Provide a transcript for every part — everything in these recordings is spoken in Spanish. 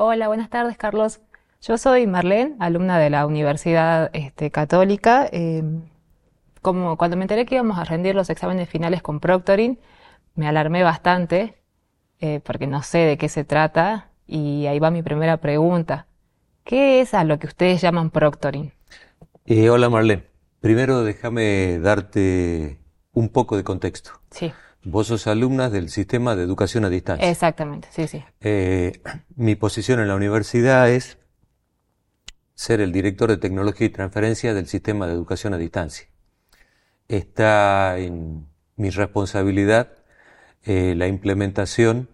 Hola, buenas tardes, Carlos. Yo soy Marlene, alumna de la Universidad Católica. Cuando me enteré que íbamos a rendir los exámenes finales con Proctoring, me alarmé bastante porque no sé de qué se trata y ahí va mi primera pregunta. ¿Qué es a lo que ustedes llaman Proctoring? Hola, Marlene. Primero déjame darte un poco de contexto. Sí. Vos sos alumna del sistema de educación a distancia. Exactamente, sí, sí. Mi posición en la universidad es ser el director de tecnología y transferencia del sistema de educación a distancia. Está en mi responsabilidad la implementación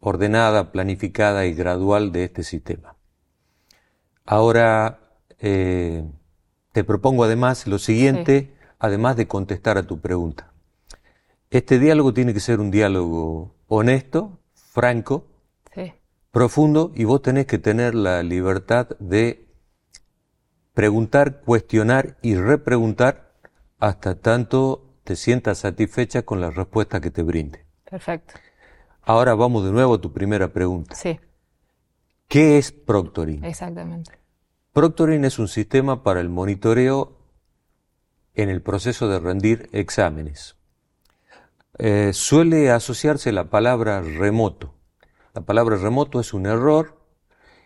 ordenada, planificada y gradual de este sistema. Ahora te propongo además lo siguiente, sí, además de contestar a tu pregunta. Este diálogo tiene que ser un diálogo honesto, franco, sí, profundo, y vos tenés que tener la libertad de preguntar, cuestionar y repreguntar hasta tanto te sientas satisfecha con la respuesta que te brinde. Perfecto. Ahora vamos de nuevo a tu primera pregunta. Sí. ¿Qué es Proctoring? Exactamente. Proctoring es un sistema para el monitoreo en el proceso de rendir exámenes. Suele asociarse la palabra remoto. La palabra remoto es un error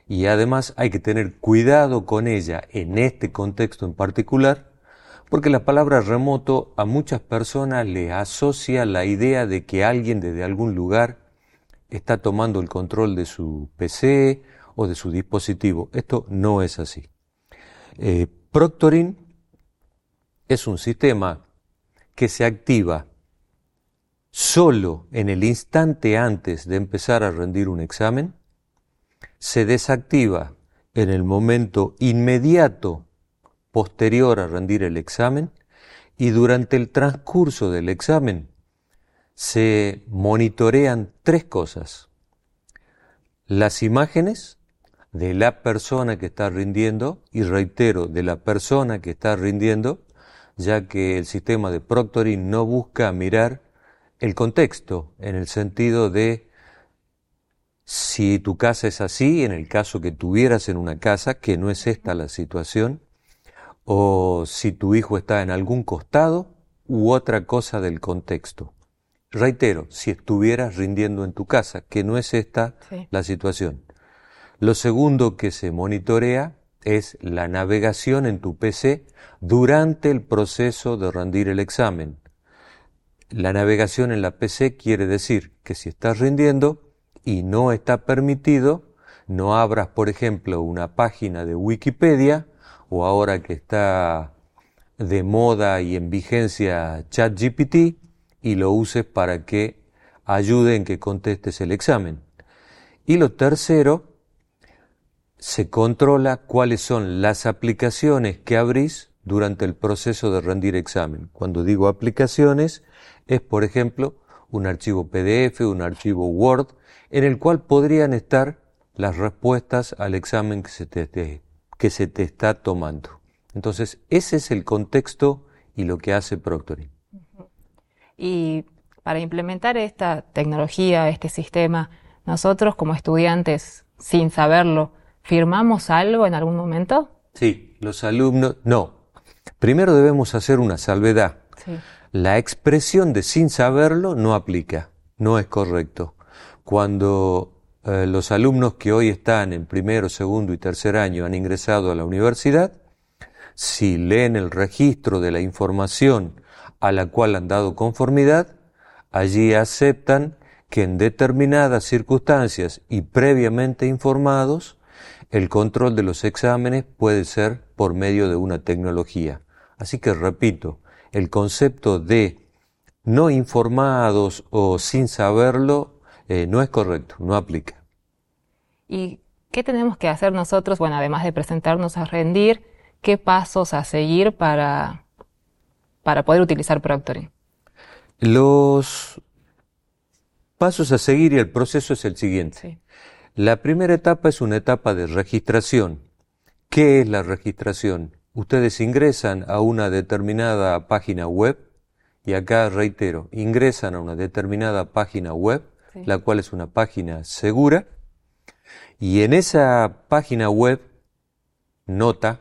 y además hay que tener cuidado con ella en este contexto en particular, porque la palabra remoto a muchas personas le asocia la idea de que alguien desde algún lugar está tomando el control de su PC o de su dispositivo. Esto no es así. Proctoring es un sistema que se activa solo en el instante antes de empezar a rendir un examen, se desactiva en el momento inmediato posterior a rendir el examen y durante el transcurso del examen se monitorean tres cosas: las imágenes de la persona que está rindiendo, y reitero, de la persona que está rindiendo, ya que el sistema de Proctoring no busca mirar el contexto, en el sentido de si tu casa es así, en el caso que tuvieras en una casa, que no es esta la situación, o si tu hijo está en algún costado u otra cosa del contexto. Reitero, si estuvieras rindiendo en tu casa, que no es esta la situación. Lo segundo que se monitorea es la navegación en tu PC durante el proceso de rendir el examen. La navegación en la PC quiere decir que si estás rindiendo y no está permitido, no abras, por ejemplo, una página de Wikipedia, o ahora que está de moda y en vigencia ChatGPT, y lo uses para que ayude en que contestes el examen. Y lo tercero, se controla cuáles son las aplicaciones que abrís durante el proceso de rendir examen. Cuando digo aplicaciones, es, por ejemplo, un archivo PDF, un archivo Word, en el cual podrían estar las respuestas al examen que se te está tomando. Entonces, ese es el contexto y lo que hace Proctoring. Y para implementar esta tecnología, este sistema, nosotros como estudiantes, sin saberlo, ¿firmamos algo en algún momento? Sí, los alumnos no. Primero debemos hacer una salvedad. Sí. La expresión de sin saberlo no aplica, no es correcto. Cuando los alumnos que hoy están en primero, segundo y tercer año han ingresado a la universidad, si leen el registro de la información a la cual han dado conformidad, allí aceptan que en determinadas circunstancias y previamente informados, el control de los exámenes puede ser por medio de una tecnología. Así que repito, el concepto de no informados o sin saberlo no es correcto, no aplica. ¿Y qué tenemos que hacer nosotros? Bueno, además de presentarnos a rendir, ¿qué pasos a seguir para poder utilizar Proctoring? Los pasos a seguir y el proceso es el siguiente. Sí. La primera etapa es una etapa de registración. ¿Qué es la registración? Ustedes ingresan a una determinada página web, y acá reitero, ingresan a una determinada página web, sí, la cual es una página segura, Y en esa página web, nota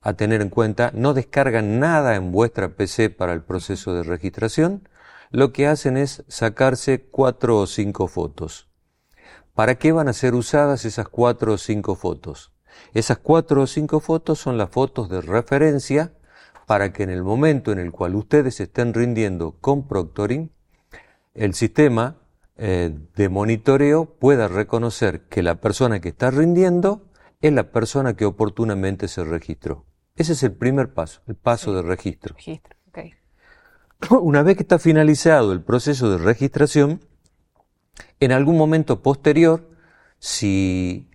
a tener en cuenta, no descargan nada en vuestra PC para el proceso de registración. Lo que hacen es sacarse 4 o 5 fotos. ¿Para qué van a ser usadas esas 4 o 5 fotos? Esas 4 o 5 fotos son las fotos de referencia para que en el momento en el cual ustedes estén rindiendo con Proctoring, el sistema de monitoreo pueda reconocer que la persona que está rindiendo es la persona que oportunamente se registró. Ese es el primer paso, el paso de registro. Okay. Una vez que está finalizado el proceso de registración, en algún momento posterior, si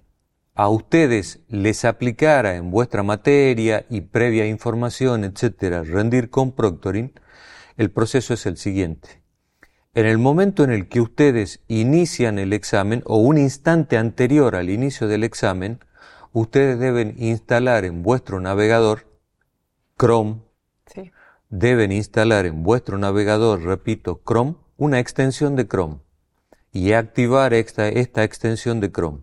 a ustedes les aplicara en vuestra materia y previa información, etcétera, rendir con Proctoring, el proceso es el siguiente. En el momento en el que ustedes inician el examen, o un instante anterior al inicio del examen, ustedes deben instalar en vuestro navegador Chrome, deben instalar en vuestro navegador, repito, Chrome, una extensión de Chrome, y activar esta extensión de Chrome.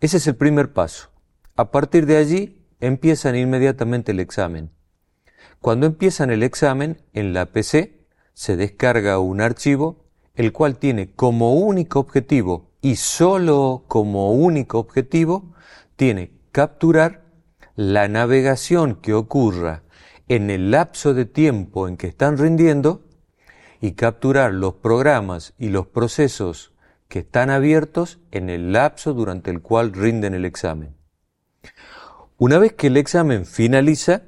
Ese es el primer paso. A partir de allí, empiezan inmediatamente el examen. Cuando empiezan el examen, en la PC, se descarga un archivo, el cual tiene como único objetivo, y solo como único objetivo, tiene capturar la navegación que ocurra en el lapso de tiempo en que están rindiendo y capturar los programas y los procesos que están abiertos en el lapso durante el cual rinden el examen. Una vez que el examen finaliza,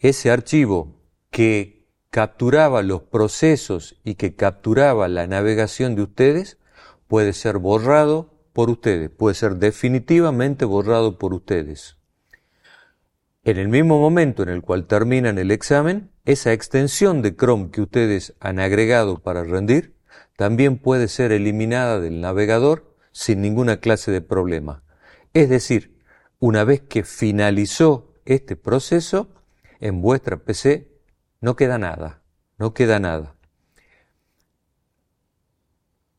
ese archivo que capturaba los procesos y que capturaba la navegación de ustedes, puede ser borrado por ustedes, puede ser definitivamente borrado por ustedes. En el mismo momento en el cual terminan el examen, esa extensión de Chrome que ustedes han agregado para rendir, también puede ser eliminada del navegador sin ninguna clase de problema. Es decir, una vez que finalizó este proceso, en vuestra PC no queda nada, no queda nada.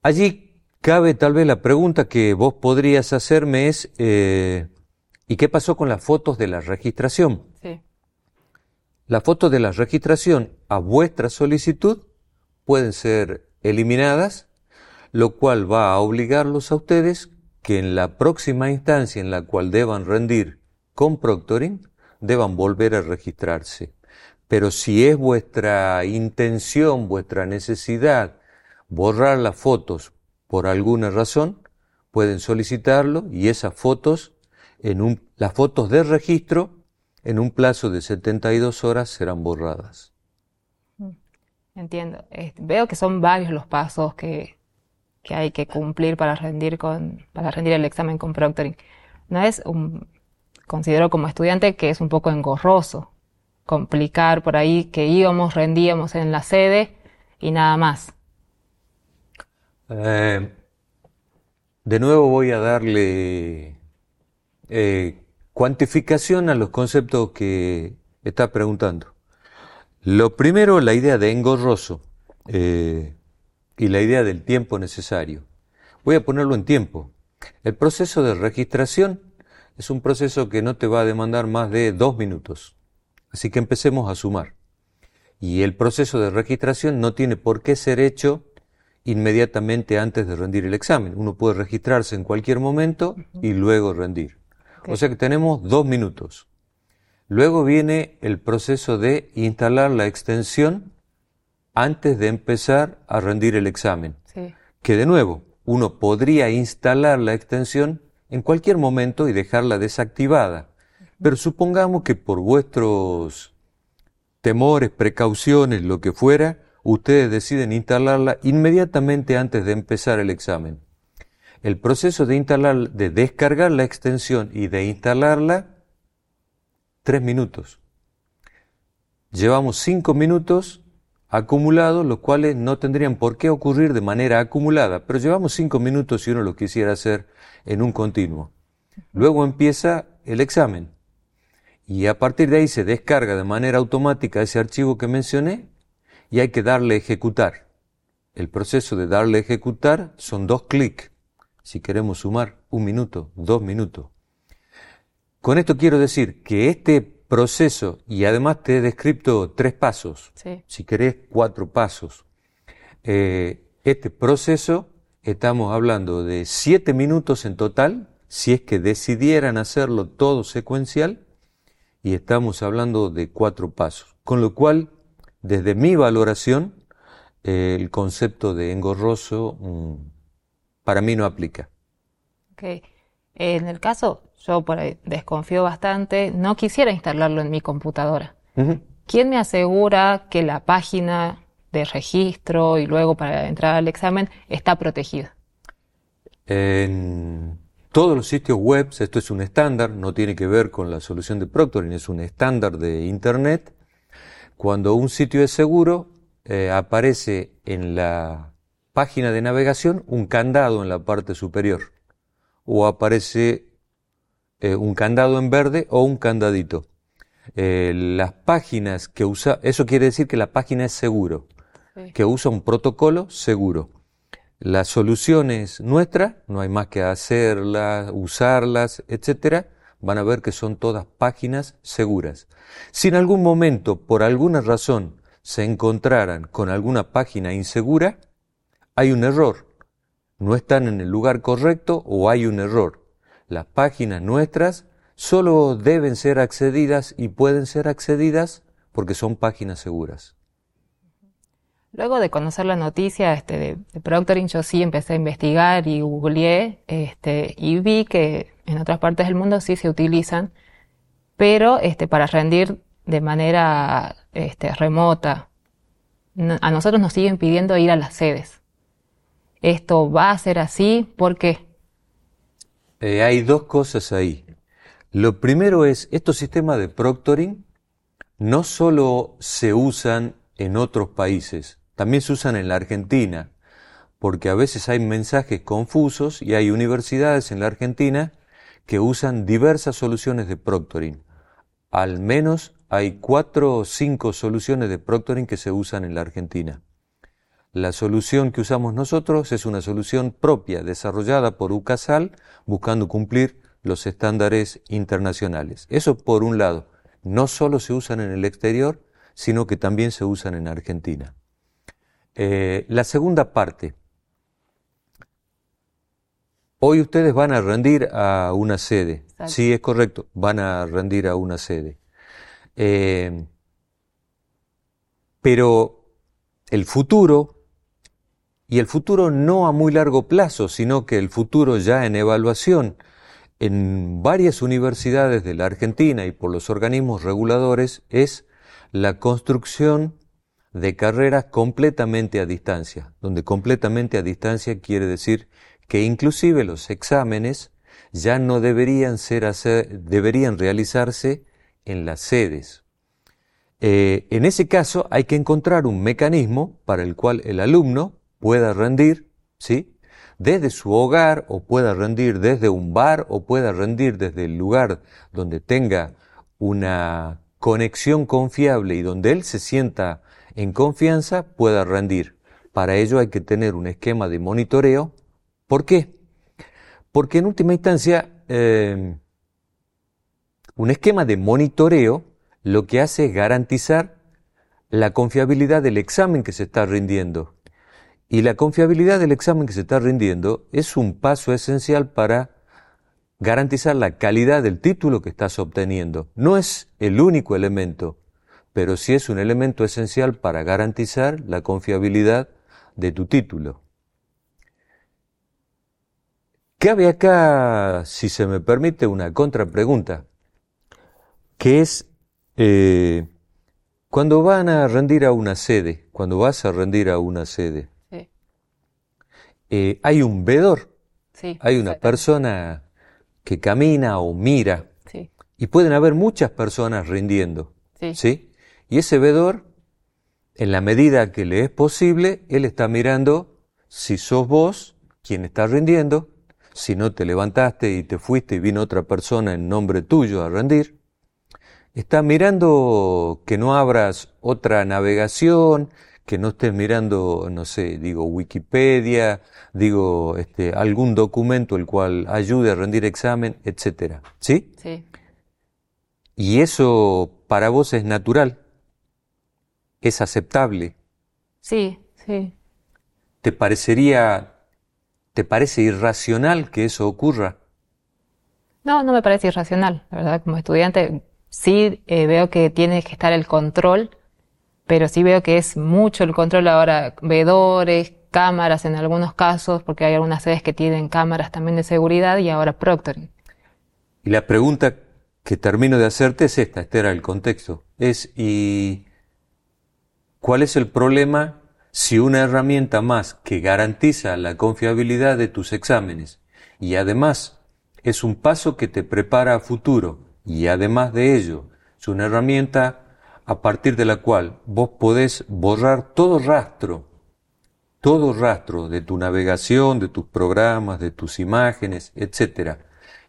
Allí cabe tal vez la pregunta que vos podrías hacerme es, ¿y qué pasó con las fotos de la registración? Sí. Las fotos de la registración a vuestra solicitud pueden ser eliminadas, lo cual va a obligarlos a ustedes que en la próxima instancia en la cual deban rendir con Proctoring, deban volver a registrarse. Pero si es vuestra intención, vuestra necesidad, borrar las fotos por alguna razón, pueden solicitarlo y esas fotos, las fotos de registro, en un plazo de 72 horas serán borradas. Entiendo. Veo que son varios los pasos que hay que cumplir para rendir el examen con Proctoring. Una vez considero como estudiante que es un poco engorroso, complicar por ahí que íbamos, rendíamos en la sede y nada más. De nuevo voy a darle cuantificación a los conceptos que está preguntando. Lo primero, la idea de engorroso y la idea del tiempo necesario. Voy a ponerlo en tiempo. El proceso de registración es un proceso que no te va a demandar más de 2 minutos. Así que empecemos a sumar. Y el proceso de registración no tiene por qué ser hecho inmediatamente antes de rendir el examen. Uno puede registrarse en cualquier momento y luego rendir. Okay. O sea que tenemos 2 minutos. Luego viene el proceso de instalar la extensión antes de empezar a rendir el examen. Sí. Que de nuevo, uno podría instalar la extensión en cualquier momento y dejarla desactivada. Pero supongamos que por vuestros temores, precauciones, lo que fuera, ustedes deciden instalarla inmediatamente antes de empezar el examen. El proceso de instalar, de descargar la extensión y de instalarla, 3 minutos. Llevamos 5 minutos acumulados, los cuales no tendrían por qué ocurrir de manera acumulada, pero llevamos 5 minutos si uno lo quisiera hacer en un continuo. Luego empieza el examen. Y a partir de ahí se descarga de manera automática ese archivo que mencioné y hay que darle a ejecutar. El proceso de darle a ejecutar son 2 clics. si queremos sumar 1 minuto, 2 minutos. Con esto quiero decir que este proceso, y además te he descrito 3 pasos, sí, si querés 4 pasos, este proceso estamos hablando de 7 minutos en total, si es que decidieran hacerlo todo secuencial, y estamos hablando de 4 pasos. Con lo cual, desde mi valoración, el concepto de engorroso para mí no aplica. Okay. En el caso, yo por ahí desconfío bastante, no quisiera instalarlo en mi computadora. Uh-huh. ¿Quién me asegura que la página de registro y luego para entrar al examen está protegida? En todos los sitios web, esto es un estándar, no tiene que ver con la solución de Proctoring, es un estándar de Internet. Cuando un sitio es seguro, aparece en la página de navegación un candado en la parte superior, o aparece un candado en verde o un candadito. Las páginas que usa, eso quiere decir que la página es seguro, sí, que usa un protocolo seguro. Las soluciones nuestras, no hay más que hacerlas, usarlas, etcétera. Van a ver que son todas páginas seguras. Si en algún momento, por alguna razón, se encontraran con alguna página insegura, hay un error. No están en el lugar correcto o hay un error. Las páginas nuestras solo deben ser accedidas y pueden ser accedidas porque son páginas seguras. Luego de conocer la noticia de Proctoring, yo sí empecé a investigar y googleé y vi que en otras partes del mundo sí se utilizan, pero para rendir de manera remota. A nosotros nos siguen pidiendo ir a las sedes. ¿Esto va a ser así? ¿Por qué? Hay 2 cosas ahí. Lo primero es, estos sistemas de Proctoring no solo se usan en otros países, también se usan en la Argentina, porque a veces hay mensajes confusos y hay universidades en la Argentina que usan diversas soluciones de Proctoring. Al menos hay 4 o 5 soluciones de Proctoring que se usan en la Argentina. La solución que usamos nosotros es una solución propia, desarrollada por UCASAL, buscando cumplir los estándares internacionales. Eso por un lado. No solo se usan en el exterior, sino que también se usan en Argentina. La segunda parte. Hoy ustedes van a rendir a una sede. Exacto. Sí, es correcto, van a rendir a una sede. Pero el futuro no a muy largo plazo, sino que el futuro ya en evaluación, en varias universidades de la Argentina y por los organismos reguladores, es la construcción de carreras completamente a distancia, donde completamente a distancia quiere decir que inclusive los exámenes ya no deberían realizarse en las sedes. En ese caso hay que encontrar un mecanismo para el cual el alumno pueda rendir, ¿sí?, desde su hogar, o pueda rendir desde un bar, o pueda rendir desde el lugar donde tenga una conexión confiable y donde él se sienta en confianza, pueda rendir. Para ello hay que tener un esquema de monitoreo. ¿Por qué? Porque en última instancia, un esquema de monitoreo lo que hace es garantizar la confiabilidad del examen que se está rindiendo. Y la confiabilidad del examen que se está rindiendo es un paso esencial para garantizar la calidad del título que estás obteniendo. No es el único elemento, pero sí es un elemento esencial para garantizar la confiabilidad de tu título. Cabe acá, si se me permite, una contrapregunta, que es, cuando van a rendir a una sede, cuando vas a rendir a una sede, sí, hay un vedor, sí, hay una persona que camina o mira, sí, y pueden haber muchas personas rindiendo, sí, ¿sí? Y ese vedor, en la medida que le es posible, él está mirando si sos vos quien está rindiendo, si no te levantaste y te fuiste y vino otra persona en nombre tuyo a rendir. Está mirando que no abras otra navegación, que no estés mirando, no sé, digo Wikipedia, digo algún documento el cual ayude a rendir examen, etcétera. ¿Sí? Sí. Y eso para vos es natural, es aceptable. Sí, sí. ¿Te parece irracional que eso ocurra? No, no me parece irracional, la verdad, como estudiante sí veo que tiene que estar el control, pero sí veo que es mucho el control ahora, veedores, cámaras en algunos casos, porque hay algunas sedes que tienen cámaras también de seguridad y ahora proctoring. Y la pregunta que termino de hacerte es esta, este era el contexto, ¿y cuál es el problema si una herramienta más que garantiza la confiabilidad de tus exámenes y además es un paso que te prepara a futuro y además de ello es una herramienta a partir de la cual vos podés borrar todo rastro de tu navegación, de tus programas, de tus imágenes, etc.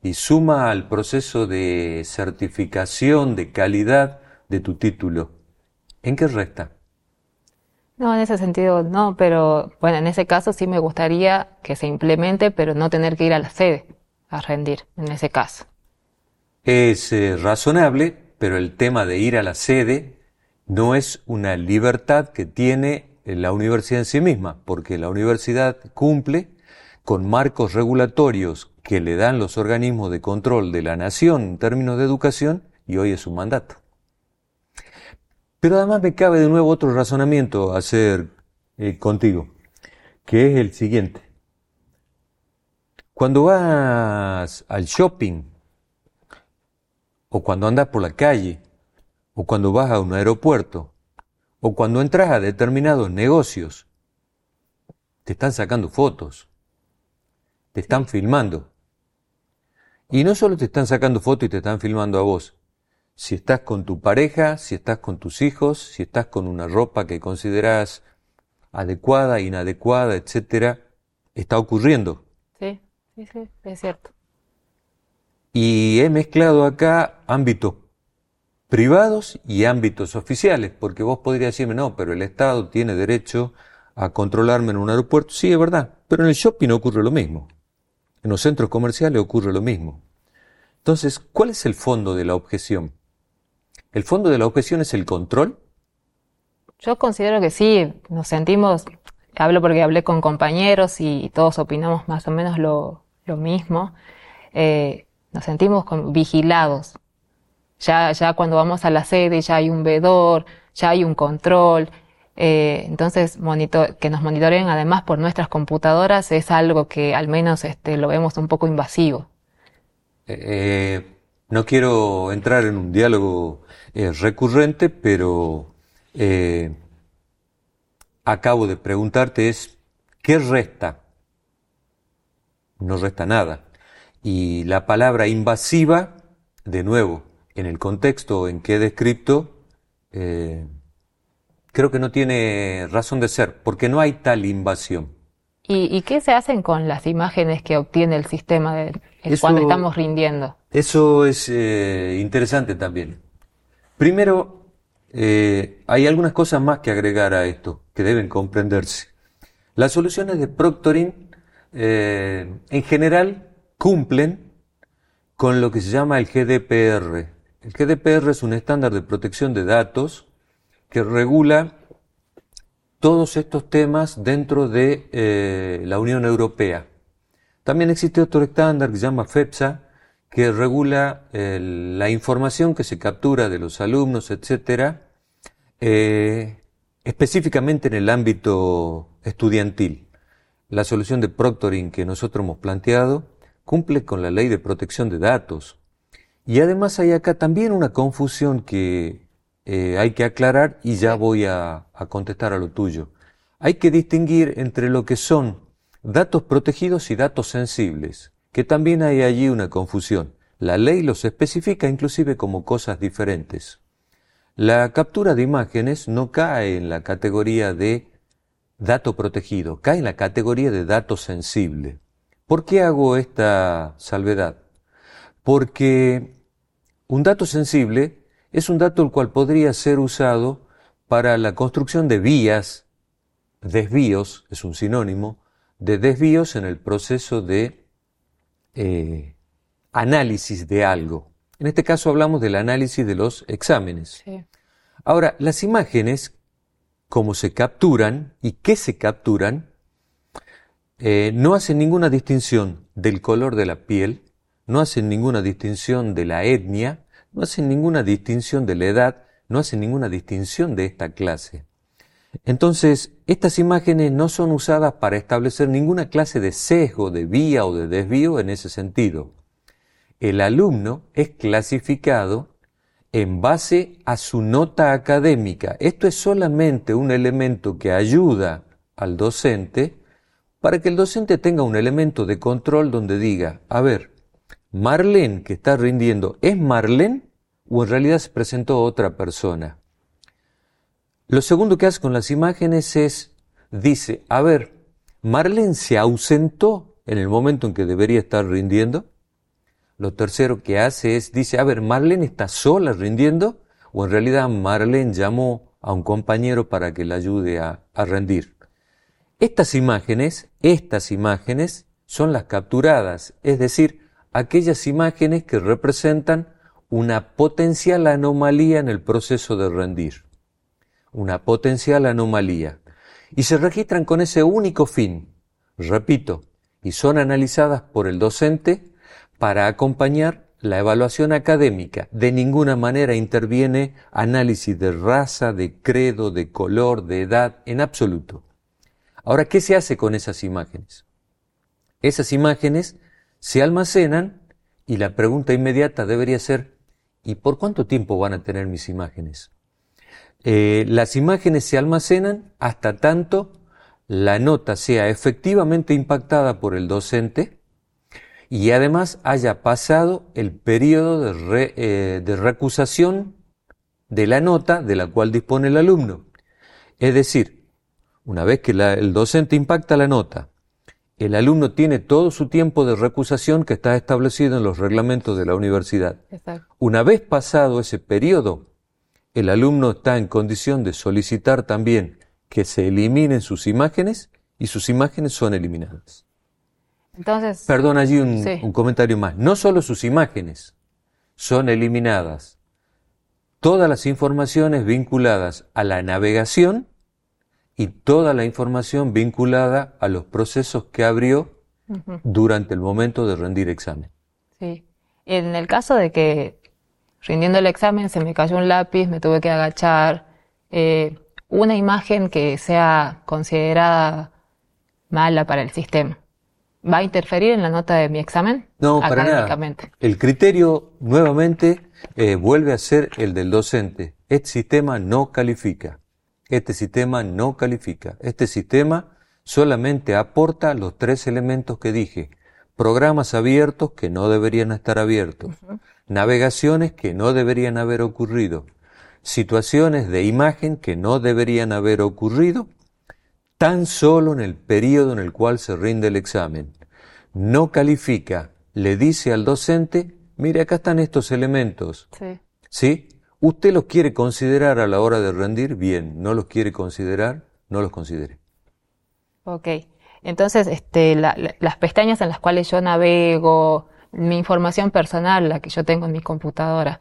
y suma al proceso de certificación de calidad de tu título? ¿En qué resta? No, en ese sentido no, pero bueno, en ese caso sí me gustaría que se implemente, pero no tener que ir a la sede a rendir, en ese caso. Es razonable, pero el tema de ir a la sede no es una libertad que tiene la universidad en sí misma, porque la universidad cumple con marcos regulatorios que le dan los organismos de control de la nación en términos de educación, y hoy es su mandato. Pero además me cabe de nuevo otro razonamiento hacer contigo, que es el siguiente. Cuando vas al shopping, o cuando andas por la calle, o cuando vas a un aeropuerto, o cuando entras a determinados negocios, te están sacando fotos, te están filmando. Y no solo te están sacando fotos y te están filmando a vos, si estás con tu pareja, si estás con tus hijos, si estás con una ropa que consideras adecuada, inadecuada, etcétera, está ocurriendo. Sí, sí, sí, es cierto. Y he mezclado acá ámbitos privados y ámbitos oficiales, porque vos podrías decirme, no, pero el Estado tiene derecho a controlarme en un aeropuerto. Sí, es verdad, pero en el shopping ocurre lo mismo. En los centros comerciales ocurre lo mismo. Entonces, ¿cuál es el fondo de la objeción? ¿El fondo de la objeción es el control? Yo considero que sí, nos sentimos, hablo porque hablé con compañeros y todos opinamos más o menos lo mismo, nos sentimos vigilados. Ya cuando vamos a la sede ya hay un veedor, ya hay un control, entonces que nos monitoreen además por nuestras computadoras es algo que al menos lo vemos un poco invasivo. No quiero entrar en un diálogo recurrente, pero acabo de preguntarte ¿qué resta? No resta nada. Y la palabra invasiva, de nuevo, en el contexto en que he descrito, creo que no tiene razón de ser, porque no hay tal invasión. ¿Y qué se hacen con las imágenes que obtiene el sistema cuando estamos rindiendo? Eso es interesante también. Primero, hay algunas cosas más que agregar a esto, que deben comprenderse. Las soluciones de Proctoring, en general, cumplen con lo que se llama el GDPR. El GDPR es un estándar de protección de datos que regula todos estos temas dentro de la Unión Europea. También existe otro estándar que se llama FEPSA, que regula la información que se captura de los alumnos, etcétera, específicamente en el ámbito estudiantil. La solución de Proctoring que nosotros hemos planteado cumple con la ley de protección de datos. Y además hay acá también una confusión que hay que aclarar, y ya voy a contestar a lo tuyo. Hay que distinguir entre lo que son datos protegidos y datos sensibles, que también hay allí una confusión. La ley los especifica inclusive como cosas diferentes. La captura de imágenes no cae en la categoría de dato protegido, cae en la categoría de dato sensible. ¿Por qué hago esta salvedad? Porque un dato sensible es un dato el cual podría ser usado para la construcción de vías, desvíos, es un sinónimo, de desvíos en el proceso de análisis de algo. En este caso hablamos del análisis de los exámenes. Sí. Ahora, las imágenes, cómo se capturan y qué se capturan, no hacen ninguna distinción del color de la piel, no hacen ninguna distinción de la etnia, no hacen ninguna distinción de la edad, no hacen ninguna distinción de esta clase. Entonces, estas imágenes no son usadas para establecer ninguna clase de sesgo, de vía o de desvío en ese sentido. El alumno es clasificado en base a su nota académica. Esto es solamente un elemento que ayuda al docente para que el docente tenga un elemento de control donde diga, a ver, Marlene que está rindiendo, ¿es Marlene o en realidad se presentó otra persona? Lo segundo que hace con las imágenes es, dice, a ver, Marlene se ausentó en el momento en que debería estar rindiendo. Lo tercero que hace es, dice, a ver, ¿Marlene está sola rindiendo? O en realidad Marlene llamó a un compañero para que la ayude a rendir. Estas imágenes son las capturadas, es decir, aquellas imágenes que representan una potencial anomalía en el proceso de rendir. Una potencial anomalía. Y se registran con ese único fin, repito, y son analizadas por el docente para acompañar la evaluación académica. De ninguna manera interviene análisis de raza, de credo, de color, de edad, en absoluto. Ahora, ¿qué se hace con esas imágenes? Esas imágenes se almacenan y la pregunta inmediata debería ser, ¿y por cuánto tiempo van a tener mis imágenes? Las imágenes se almacenan hasta tanto la nota sea efectivamente impactada por el docente y además haya pasado el periodo de recusación de la nota de la cual dispone el alumno. Es decir, una vez que el docente impacta la nota, el alumno tiene todo su tiempo de recusación que está establecido en los reglamentos de la universidad. Exacto. Una vez pasado ese periodo, el alumno está en condición de solicitar también que se eliminen sus imágenes y sus imágenes son eliminadas. Entonces, perdón, allí un comentario más. No solo sus imágenes son eliminadas. Todas las informaciones vinculadas a la navegación y toda la información vinculada a los procesos que abrió durante el momento de rendir examen. Sí. En el caso de que rindiendo el examen se me cayó un lápiz, me tuve que agachar, una imagen que sea considerada mala para el sistema, ¿va a interferir en la nota de mi examen? No, para nada. El criterio, nuevamente, vuelve a ser el del docente. Este sistema no califica. Este sistema no califica. Este sistema solamente aporta los tres elementos que dije. Programas abiertos que no deberían estar abiertos. Navegaciones que no deberían haber ocurrido. Situaciones de imagen que no deberían haber ocurrido. Tan solo en el periodo en el cual se rinde el examen. No califica, le dice al docente, mire, acá están estos elementos. Sí. ¿Sí? Usted los quiere considerar a la hora de rendir, bien. No los quiere considerar, no los considere. Ok. Entonces, las pestañas en las cuales yo navego, mi información personal, la que yo tengo en mi computadora,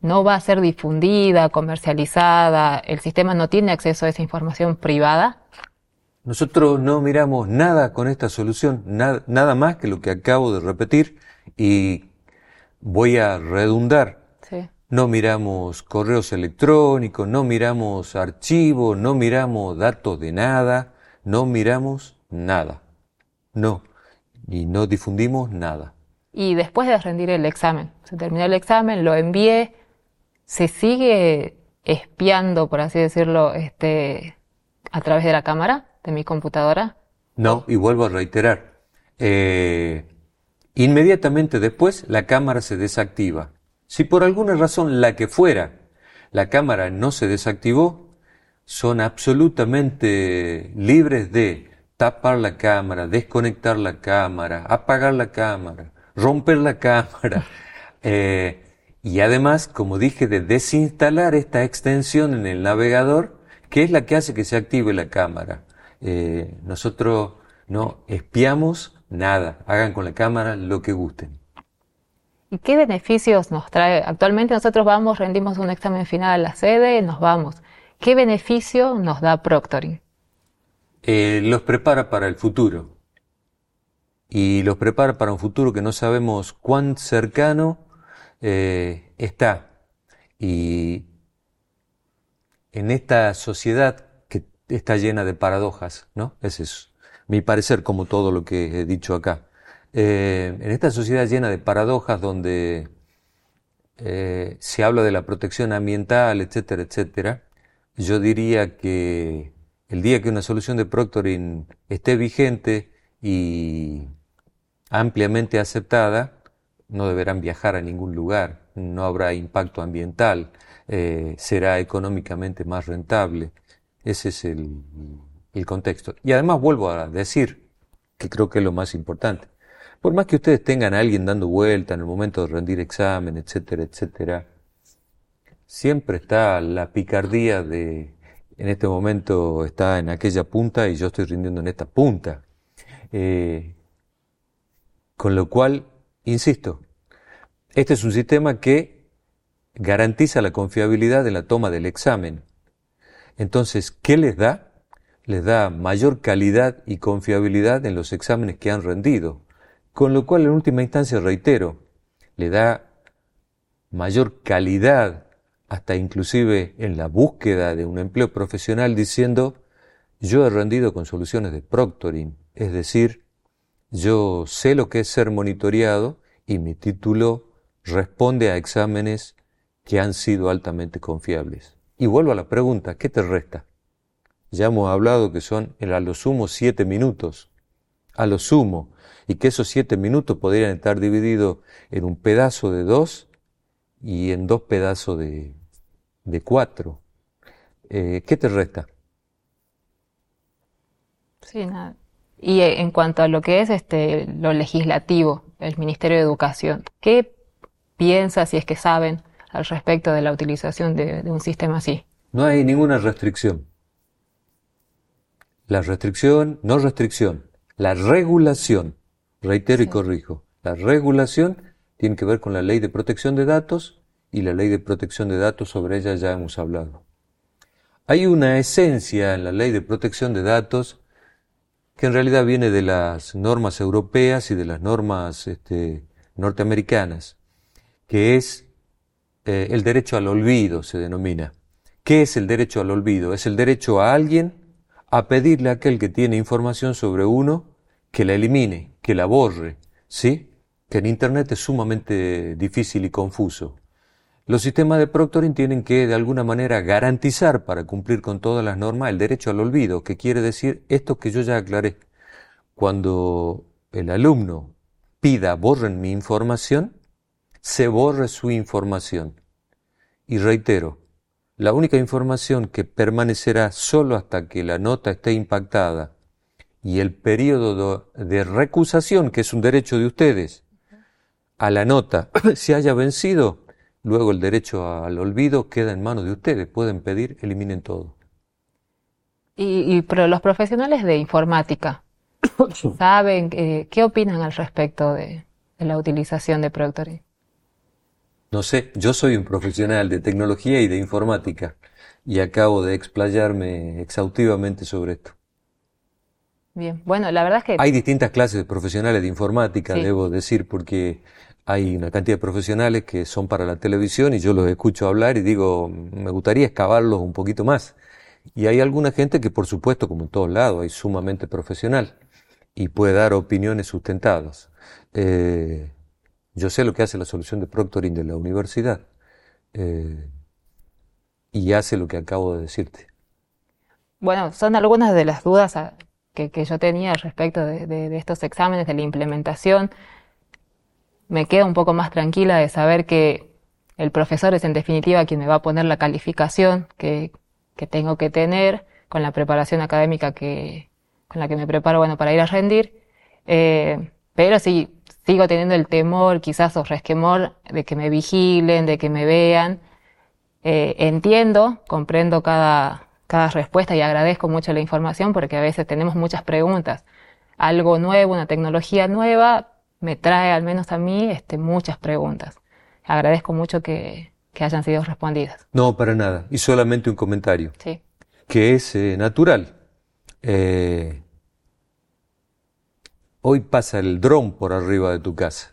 no va a ser difundida, comercializada, el sistema no tiene acceso a esa información privada. Nosotros no miramos nada con esta solución, nada más que lo que acabo de repetir y voy a redundar. Sí. No miramos correos electrónicos, no miramos archivos, no miramos datos de nada, no miramos nada. No, y no difundimos nada. Y después de rendir el examen, se terminó el examen, lo envié, ¿se sigue espiando, por así decirlo, a través de la cámara de mi computadora? No, y vuelvo a reiterar. Inmediatamente después la cámara se desactiva. Si por alguna razón, la que fuera, la cámara no se desactivó, son absolutamente libres de tapar la cámara, desconectar la cámara, apagar la cámara, romper la cámara. Y además, como dije, de desinstalar esta extensión en el navegador, que es la que hace que se active la cámara. Nosotros no espiamos nada. Hagan con la cámara lo que gusten. ¿Y qué beneficios nos trae? Actualmente nosotros vamos, rendimos un examen final a la sede y nos vamos. ¿Qué beneficio nos da Proctoring? Los prepara para el futuro. Y los prepara para un futuro que no sabemos cuán cercano está. Y en esta sociedad que está llena de paradojas, ¿no? Ese es mi parecer, como todo lo que he dicho acá. En esta sociedad llena de paradojas donde se habla de la protección ambiental, etcétera, etcétera, yo diría que el día que una solución de Proctoring esté vigente y ampliamente aceptada, no deberán viajar a ningún lugar, no habrá impacto ambiental, será económicamente más rentable. Ese es el contexto. Y además vuelvo a decir, que creo que es lo más importante, por más que ustedes tengan a alguien dando vuelta en el momento de rendir examen, etcétera, etcétera, siempre está la picardía de, en este momento está en aquella punta y yo estoy rindiendo en esta punta. Con lo cual, insisto, este es un sistema que garantiza la confiabilidad de la toma del examen. Entonces, ¿qué les da? Les da mayor calidad y confiabilidad en los exámenes que han rendido. Con lo cual, en última instancia, reitero, le da mayor calidad hasta inclusive en la búsqueda de un empleo profesional diciendo, yo he rendido con soluciones de Proctoring, es decir, yo sé lo que es ser monitoreado y mi título responde a exámenes que han sido altamente confiables. Y vuelvo a la pregunta, ¿qué te resta? Ya hemos hablado que son a lo sumo 7 minutos, a lo sumo, y que esos 7 minutos podrían estar divididos en un pedazo de 2 y en 2 pedazos de 4. ¿Qué te resta? Sí, nada. Y en cuanto a lo que es lo legislativo, el Ministerio de Educación, ¿qué piensa, si es que saben, al respecto de la utilización de un sistema así? No hay ninguna restricción. La restricción, no restricción, la regulación, reitero y corrijo, la regulación tiene que ver con la Ley de Protección de Datos y la Ley de Protección de Datos, sobre ella ya hemos hablado. Hay una esencia en la Ley de Protección de Datos que en realidad viene de las normas europeas y de las normas norteamericanas, que es el derecho al olvido, se denomina. ¿Qué es el derecho al olvido? Es el derecho a alguien a pedirle a aquel que tiene información sobre uno que la elimine, que la borre, ¿sí? Que en Internet es sumamente difícil y confuso. Los sistemas de Proctoring tienen que, de alguna manera, garantizar para cumplir con todas las normas el derecho al olvido, que quiere decir esto que yo ya aclaré. Cuando el alumno pida borren mi información, se borre su información. Y reitero, la única información que permanecerá solo hasta que la nota esté impactada y el periodo de recusación, que es un derecho de ustedes, a la nota se haya vencido, luego el derecho al olvido queda en manos de ustedes. Pueden pedir, eliminen todo. Pero los profesionales de informática, ¿saben qué opinan al respecto de la utilización de Proctoring? No sé, yo soy un profesional de tecnología y de informática y acabo de explayarme exhaustivamente sobre esto. Bien, bueno, la verdad es que hay distintas clases de profesionales de informática, sí. Debo decir, porque hay una cantidad de profesionales que son para la televisión y yo los escucho hablar y digo, me gustaría excavarlos un poquito más. Y hay alguna gente que, por supuesto, como en todos lados, es sumamente profesional y puede dar opiniones sustentadas. Yo sé lo que hace la solución de Proctoring de la universidad y hace lo que acabo de decirte. Bueno, son algunas de las dudas que yo tenía respecto de estos exámenes, de la implementación. Me quedo un poco más tranquila de saber que el profesor es en definitiva quien me va a poner la calificación que tengo que tener con la preparación académica con la que me preparo, bueno, para ir a rendir. Pero sí, sigo teniendo el temor, quizás o resquemor de que me vigilen, de que me vean. Entiendo, comprendo cada respuesta y agradezco mucho la información porque a veces tenemos muchas preguntas. Algo nuevo, una tecnología nueva, me trae al menos a mí muchas preguntas. Agradezco mucho que hayan sido respondidas. No, para nada. Y solamente un comentario. Sí. Que es natural. Hoy pasa el dron por arriba de tu casa.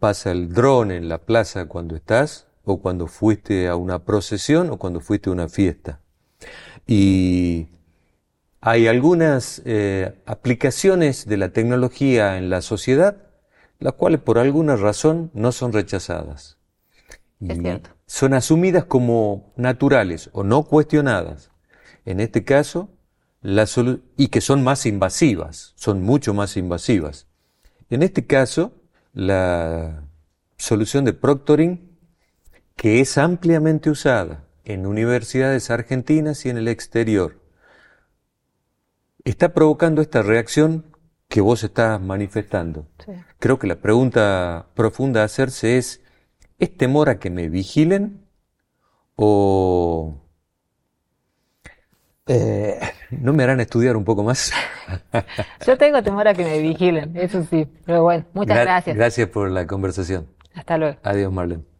Pasa el dron en la plaza cuando estás, o cuando fuiste a una procesión, o cuando fuiste a una fiesta. Y hay algunas aplicaciones de la tecnología en la sociedad, las cuales por alguna razón no son rechazadas. Es cierto. Son asumidas como naturales o no cuestionadas. En este caso, y que son más invasivas, son mucho más invasivas. En este caso, la solución de Proctoring, que es ampliamente usada en universidades argentinas y en el exterior, está provocando esta reacción que vos estás manifestando. Sí. Creo que la pregunta profunda a hacerse ¿es temor a que me vigilen? ¿O no me harán estudiar un poco más? Yo tengo temor a que me vigilen, eso sí. Pero bueno, muchas gracias. Gracias por la conversación. Hasta luego. Adiós, Marlene.